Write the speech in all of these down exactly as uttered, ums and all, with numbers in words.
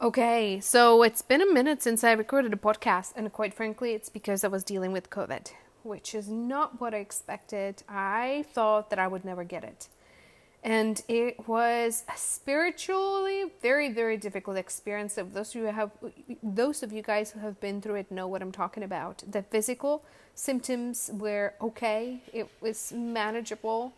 Okay, so it's been a minute since I recorded a podcast, and quite frankly, it's because I was dealing with COVID, which is not what I expected. I thought that I would never get it. And it was a spiritually very, very difficult experience. Of those who have, those of you guys who have been through it know what I'm talking about. The physical symptoms were okay; it was manageable,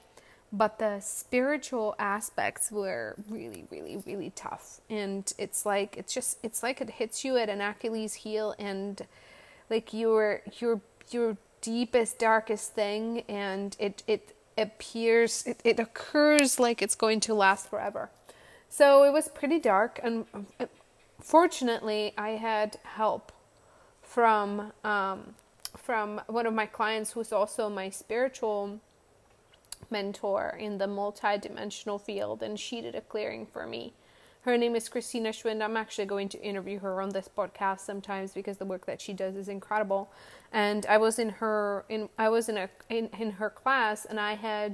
but the spiritual aspects were really, really, really tough. And it's like it's just it's like it hits you at an Achilles heel, and like your your your deepest, darkest thing, and it it. appears it, it occurs like it's going to last forever. So it was pretty dark, and fortunately I had help from um from one of my clients, who's also my spiritual mentor in the multi-dimensional field, and she did a clearing for me. Her name is Christina Schwind. I'm actually going to interview her on this podcast sometimes because the work that she does is incredible. And I was in her in I was in a in, in her class, and I had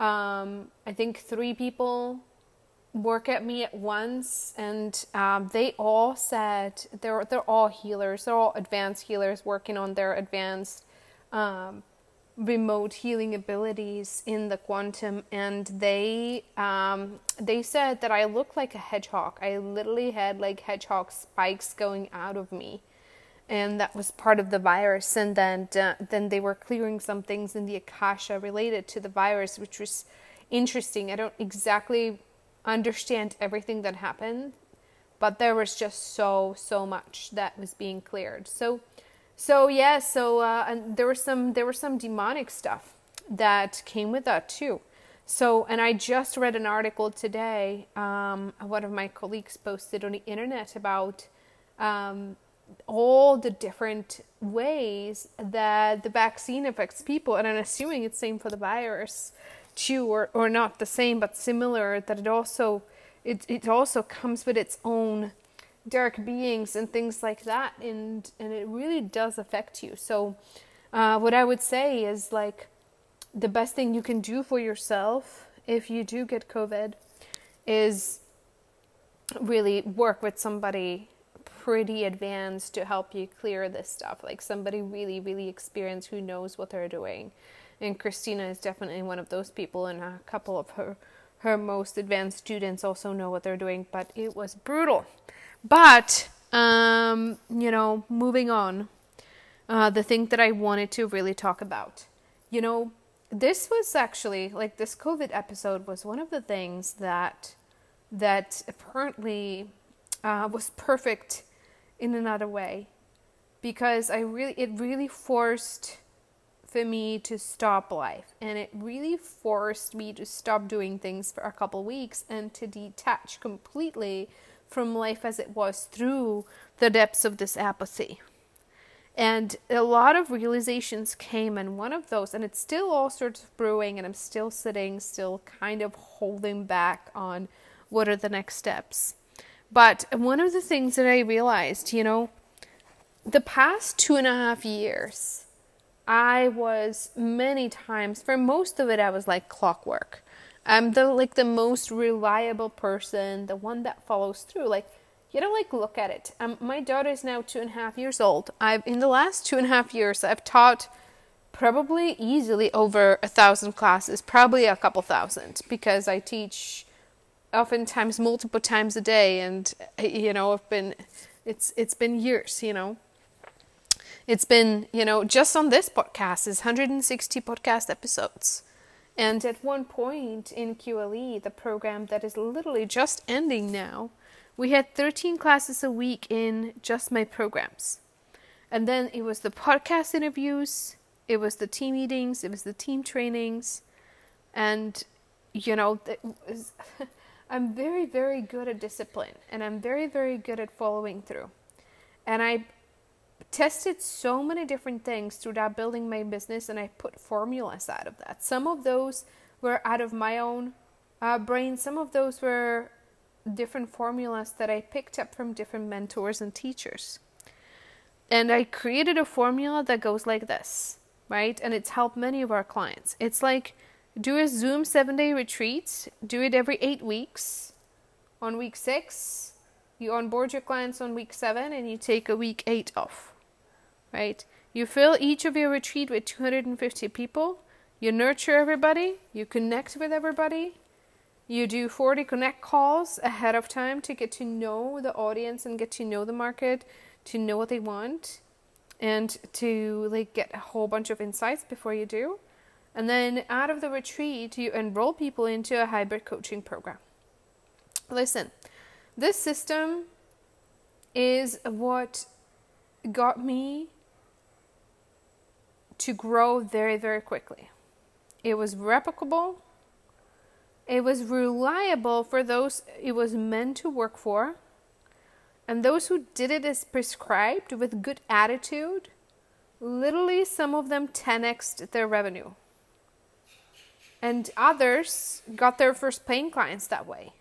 um, I think three people work at me at once, and um, they all said they're they're all healers. They're all advanced healers working on their advanced um, remote healing abilities in the quantum, and they um they said that I looked like a hedgehog. I literally had like hedgehog spikes going out of me, and that was part of the virus. And then uh, then they were clearing some things in the Akasha related to the virus, which was interesting. I don't exactly understand everything that happened, but there was just so so much that was being cleared. So So yeah, so uh, and there was some there was some demonic stuff that came with that too. So, and I just read an article today. Um, one of my colleagues posted on the internet about um, all the different ways that the vaccine affects people, and I'm assuming it's same for the virus too, or or not the same but similar. That it also it it also comes with its own dark beings and things like that, and and it really does affect you. So uh what I would say is, like, the best thing you can do for yourself if you do get COVID is really work with somebody pretty advanced to help you clear this stuff, like somebody really really experienced who knows what they're doing. And Christina is definitely one of those people, and a couple of her her most advanced students also know what they're doing. But it was brutal. But, um, you know, moving on, uh, the thing that I wanted to really talk about, you know, this was actually, like, this COVID episode was one of the things that, that apparently uh, was perfect in another way, because I really, it really forced for me to stop life, and it really forced me to stop doing things for a couple weeks and to detach completely from life as it was through the depths of this apathy. And a lot of realizations came, and one of those, and it's still all sorts of brewing, and I'm still sitting, still kind of holding back on what are the next steps. But one of the things that I realized, you know, the past two and a half years, I was many times, for most of it, I was like clockwork. I'm the, like, the most reliable person, the one that follows through. Like, you know, like, look at it. Um, my daughter is now two and a half years old. I've, in the last two and a half years, I've taught probably easily over a thousand classes, probably a couple thousand, because I teach oftentimes multiple times a day. And, you know, I've been, it's, it's been years, you know. It's been, you know, just on this podcast is one hundred sixty podcast episodes. And at one point in Q L E, the program that is literally just ending now, we had thirteen classes a week in just my programs. And then it was the podcast interviews, it was the team meetings, it was the team trainings. And, you know, was, I'm very, very good at discipline, and I'm very, very good at following through. And I tested so many different things throughout building my business, and I put formulas out of that. Some of those were out of my own uh, brain. Some of those were different formulas that I picked up from different mentors and teachers. And I created a formula that goes like this, right? And it's helped many of our clients. It's like, do a Zoom seven-day retreat. Do it every eight weeks. On week six, You onboard your clients on week seven and you take a week eight off, right? You fill each of your retreat with two hundred fifty people. You nurture everybody. You connect with everybody. You do forty connect calls ahead of time to get to know the audience and get to know the market, to know what they want, and to like get a whole bunch of insights before you do. And then out of the retreat, you enroll people into a hybrid coaching program. Listen, this system is what got me to grow very, very quickly. It was replicable. It was reliable for those it was meant to work for. And those who did it as prescribed with good attitude, literally some of them ten X'd their revenue. And others got their first paying clients that way.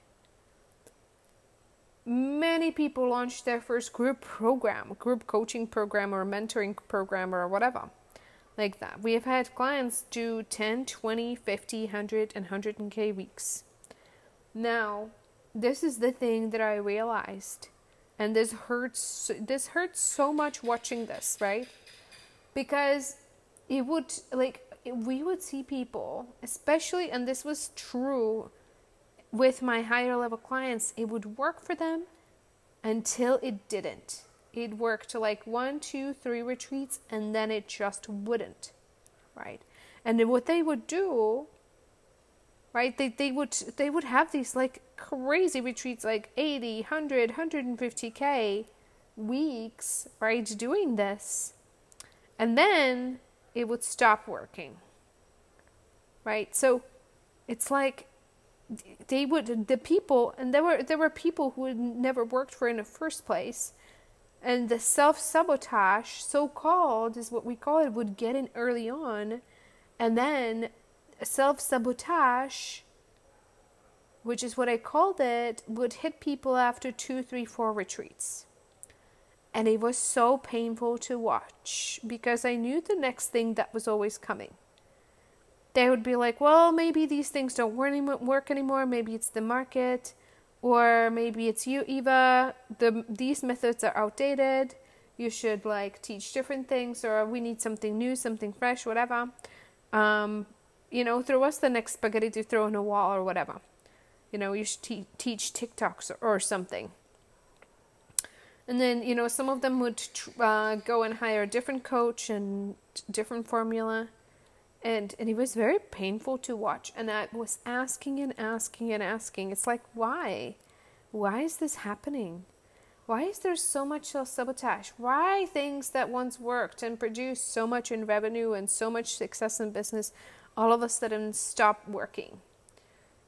Many people launched their first group program, group coaching program or mentoring program or whatever like that. We have had clients do ten, twenty, fifty, one hundred, and one hundred K weeks. Now, this is the thing that I realized. And this hurts, this hurts so much watching this, right? Because it would, like, we would see people, especially, and this was true with my higher level clients, it would work for them until it didn't. It worked like one, two, three retreats, and then it just wouldn't, right? And then what they would do, right, they, they would they would have these like crazy retreats, like eighty, one hundred, one hundred fifty K weeks, right, doing this. And then it would stop working, right? So it's like they would, the people, and there were there were people who had never worked for in the first place. And the self-sabotage, so-called, is what we call it, would get in early on. And then self-sabotage, which is what I called it, would hit people after two, three, four retreats. And it was so painful to watch because I knew the next thing that was always coming. They would be like, well, maybe these things don't work anymore. Maybe it's the market. Or maybe it's you, Eva, the, these methods are outdated, you should like teach different things, or we need something new, something fresh, whatever. Um, you know, throw us the next spaghetti to throw on a wall or whatever. You know, you should te- teach TikToks or, or something. And then, you know, some of them would uh, go and hire a different coach and different formula. And and it was very painful to watch. And I was asking and asking and asking. It's like, why? Why is this happening? Why is there so much self-sabotage? Why things that once worked and produced so much in revenue and so much success in business all of a sudden stop working?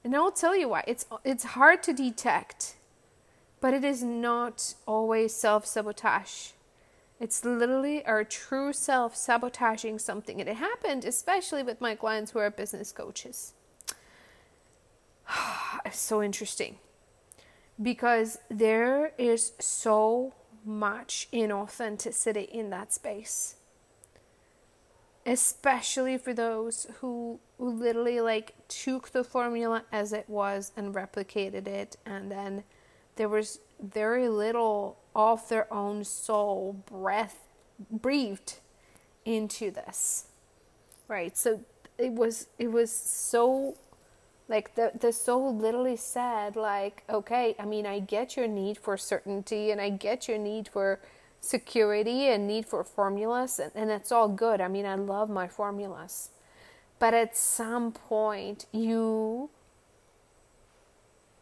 And I'll tell you why. It's, it's hard to detect, but it is not always self-sabotage. It's literally our true self sabotaging something. And it happened especially with my clients who are business coaches. It's so interesting because there is so much inauthenticity in that space. Especially for those who literally like took the formula as it was and replicated it. And then there was very little of their own soul breath breathed into this, right? So it was it was so like the the soul literally said like, okay, I mean, I get your need for certainty and I get your need for security and need for formulas, and, and that's all good. I mean, I love my formulas, but at some point you,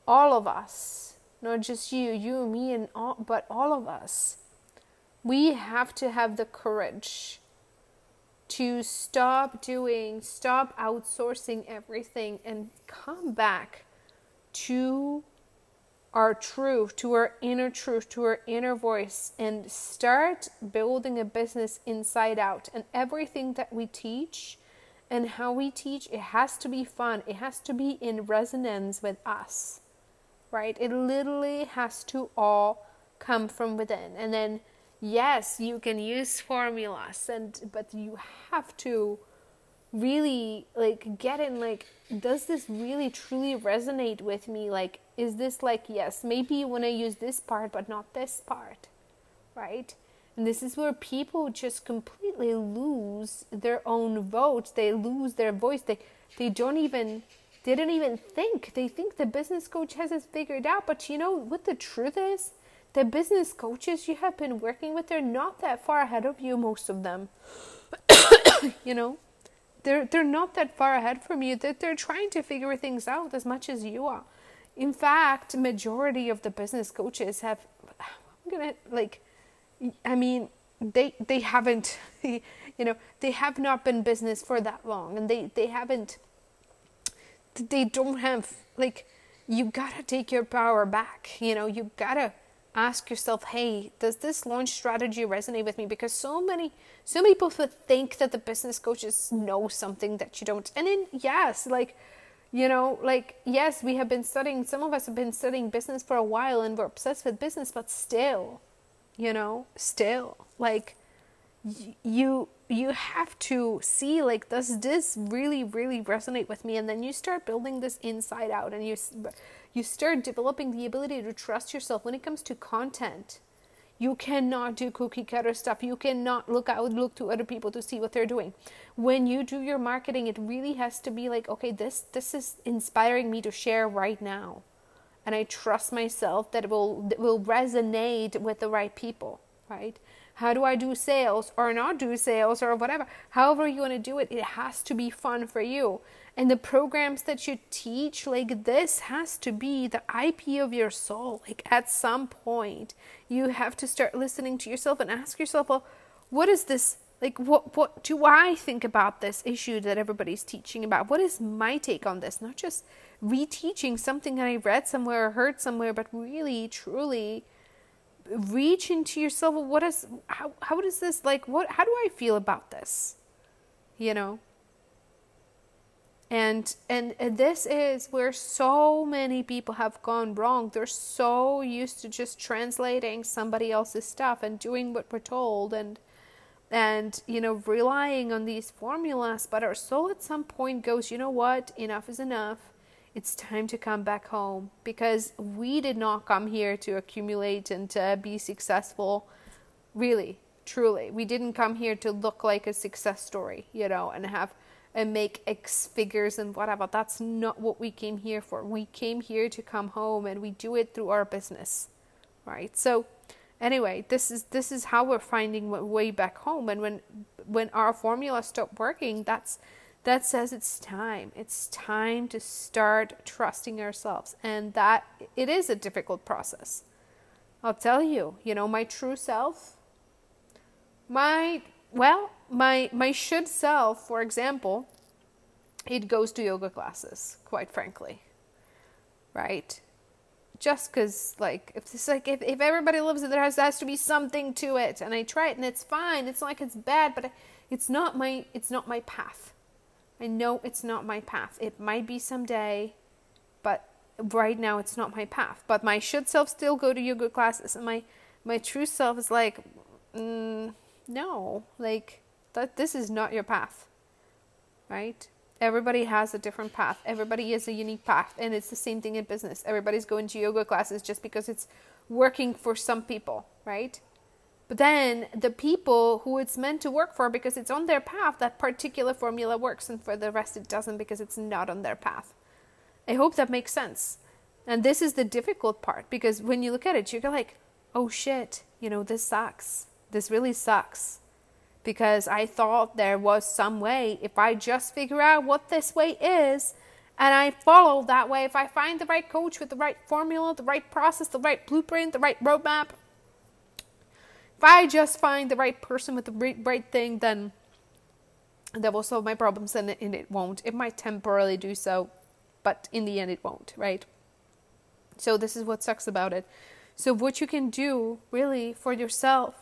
all of us, not just you, you, me, and all, but all of us, we have to have the courage to stop doing, stop outsourcing everything and come back to our truth, to our inner truth, to our inner voice, and start building a business inside out. And everything that we teach and how we teach, it has to be fun. It has to be in resonance with us. Right? It literally has to all come from within. And then, yes, you can use formulas, and but you have to really like get in like, does this really truly resonate with me? Like, is this like, yes, maybe you want to use this part, but not this part, right? And this is where people just completely lose their own votes. They lose their voice. They, they don't even, they don't even think. They think the business coach has it figured out. But you know what the truth is? The business coaches you have been working with, they're not that far ahead of you, most of them. You know, they're, they're not that far ahead from you. They're, they're trying to figure things out as much as you are. In fact, majority of the business coaches have, I'm going to like, I mean, they they haven't, you know, they have not been business for that long, and they, they haven't, they don't have, like, you gotta take your power back, you know, you gotta ask yourself, hey, does this launch strategy resonate with me? Because so many, so many people think that the business coaches know something that you don't, and then, yes, like, you know, like, yes, we have been studying, some of us have been studying business for a while, and we're obsessed with business, but still, you know, still, like, y- you you have to see, like, does this really, really resonate with me? And then you start building this inside out, and you you start developing the ability to trust yourself when it comes to content. You cannot do cookie cutter stuff. You cannot look out, look to other people to see what they're doing. When you do your marketing, it really has to be like, okay, this this is inspiring me to share right now. And I trust myself that it will, it will resonate with the right people, right? How do I do sales or not do sales or whatever? However you want to do it, it has to be fun for you. And the programs that you teach, like this has to be the I P of your soul. Like at some point, you have to start listening to yourself and ask yourself, well, what is this? Like, what, what do I think about this issue that everybody's teaching about? What is my take on this? Not just reteaching something that I read somewhere or heard somewhere, but really, truly reach into yourself. Well, what is, how, how does this, like, what, how do I feel about this? You know? And, and this is where so many people have gone wrong. They're so used to just translating somebody else's stuff and doing what we're told and, and, you know, relying on these formulas, but our soul at some point goes, you know what, enough is enough. It's time to come back home because we did not come here to accumulate and to be successful. Really, truly, we didn't come here to look like a success story, you know, and have and make X figures and whatever. That's not what we came here for. We came here to come home, and we do it through our business, right? So anyway, this is this is how we're finding way back home. And when when our formulas stop working, that's that says it's time. It's time to start trusting ourselves. And that it is a difficult process. I'll tell you, you know, my true self, my well, my my should self, for example, it goes to yoga classes, quite frankly. Right? Just because, like, if it's like if, if everybody loves it, there has, there has to be something to it. And I try it, and it's fine. It's not like it's bad, but it's not my it's not my path. I know it's not my path. It might be someday, but right now it's not my path. But my should self still go to yoga classes, and my my true self is like, mm, no, like that. This is not your path, right? Everybody has a different path. Everybody has a unique path. And it's the same thing in business. Everybody's going to yoga classes just because it's working for some people, right? But then the people who it's meant to work for, because it's on their path, that particular formula works. And for the rest, it doesn't because it's not on their path. I hope that makes sense. And this is the difficult part, because when you look at it, you're like, oh shit, you know, this sucks. This really sucks. Because I thought there was some way. If I just figure out what this way is and I follow that way, if I find the right coach with the right formula, the right process, the right blueprint, the right roadmap, if I just find the right person with the right thing, then that will solve my problems. And it won't. It might temporarily do so, but in the end it won't, right? So this is what sucks about it. So what you can do really for yourself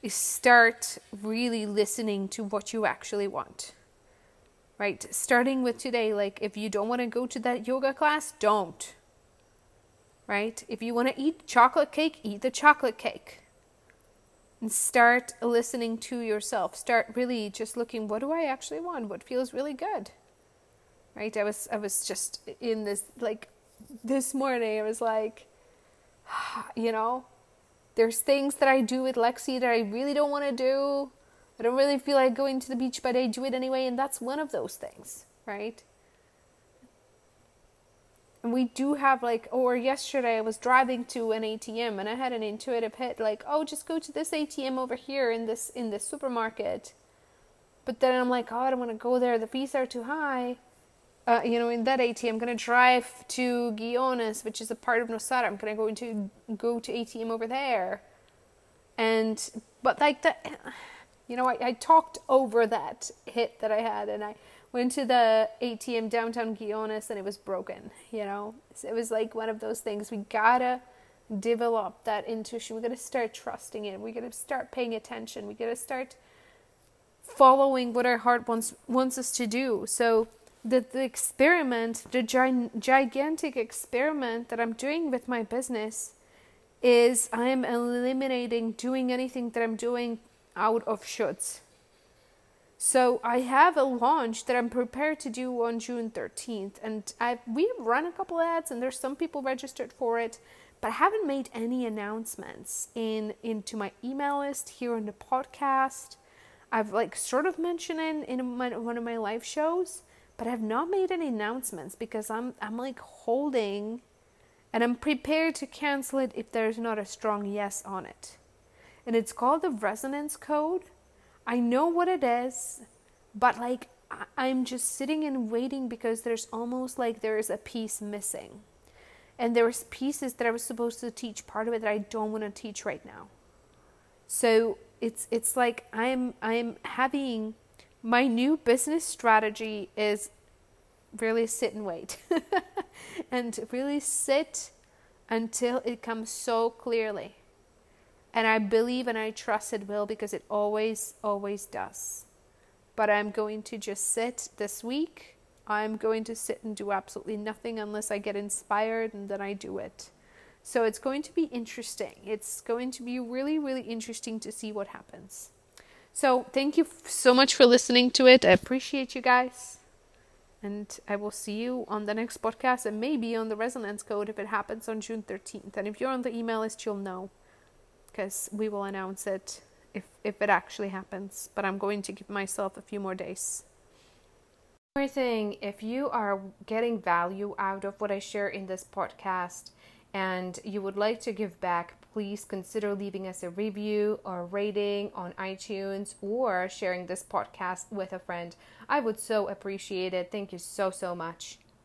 is start really listening to what you actually want, right? Starting with today, like if you don't want to go to that yoga class, don't, right? If you want to eat chocolate cake, eat the chocolate cake. And start listening to yourself. Start really just looking, what do I actually want? What feels really good, right? I was I was just in this like this morning, I was like, you know, there's things that I do with Lexi that I really don't want to do. I don't really feel like going to the beach, but I do it anyway. And that's one of those things, right? And we do have like, or yesterday I was driving to an A T M and I had an intuitive hit like, oh, just go to this A T M over here in this, in this supermarket. But then I'm like, oh, I don't want to go there. The fees are too high. Uh, you know, in that A T M, I'm going to drive to Guiones, which is a part of Nosara. I'm going to go into go to A T M over there. And, but like that, you know, I, I talked over that hit that I had, and I went to the A T M downtown Guiones and it was broken, you know. So it was like one of those things. We got to develop that intuition. We're going to start trusting it. We're going to start paying attention. We're going to start following what our heart wants wants us to do. So the, the experiment, the gi- gigantic experiment that I'm doing with my business is I'm eliminating doing anything that I'm doing out of shoulds. So I have a launch that I'm prepared to do on June thirteenth. And I've, we've run a couple ads and there's some people registered for it, but I haven't made any announcements in into my email list here on the podcast. I've like sort of mentioned it in my, one of my live shows, but I've not made any announcements because I'm I'm like holding, and I'm prepared to cancel it if there's not a strong yes on it. And it's called the Resonance Code. I know what it is, but like I, I'm just sitting and waiting because there's almost like there is a piece missing. And there's pieces that I was supposed to teach part of it that I don't want to teach right now. So it's it's like I'm I'm having... my new business strategy is really sit and wait and really sit until it comes so clearly. And I believe and I trust it will, because it always, always does. But I'm going to just sit this week. I'm going to sit and do absolutely nothing unless I get inspired, and then I do it. So it's going to be interesting. It's going to be really, really interesting to see what happens. So thank you so much for listening to it. I appreciate you guys. And I will see you on the next podcast, and maybe on the Resonance Code if it happens on June thirteenth. And if you're on the email list, you'll know, because we will announce it if, if it actually happens. But I'm going to give myself a few more days. One thing, if you are getting value out of what I share in this podcast and you would like to give back, please consider leaving us a review or a rating on iTunes, or sharing this podcast with a friend. I would so appreciate it. Thank you so, so much.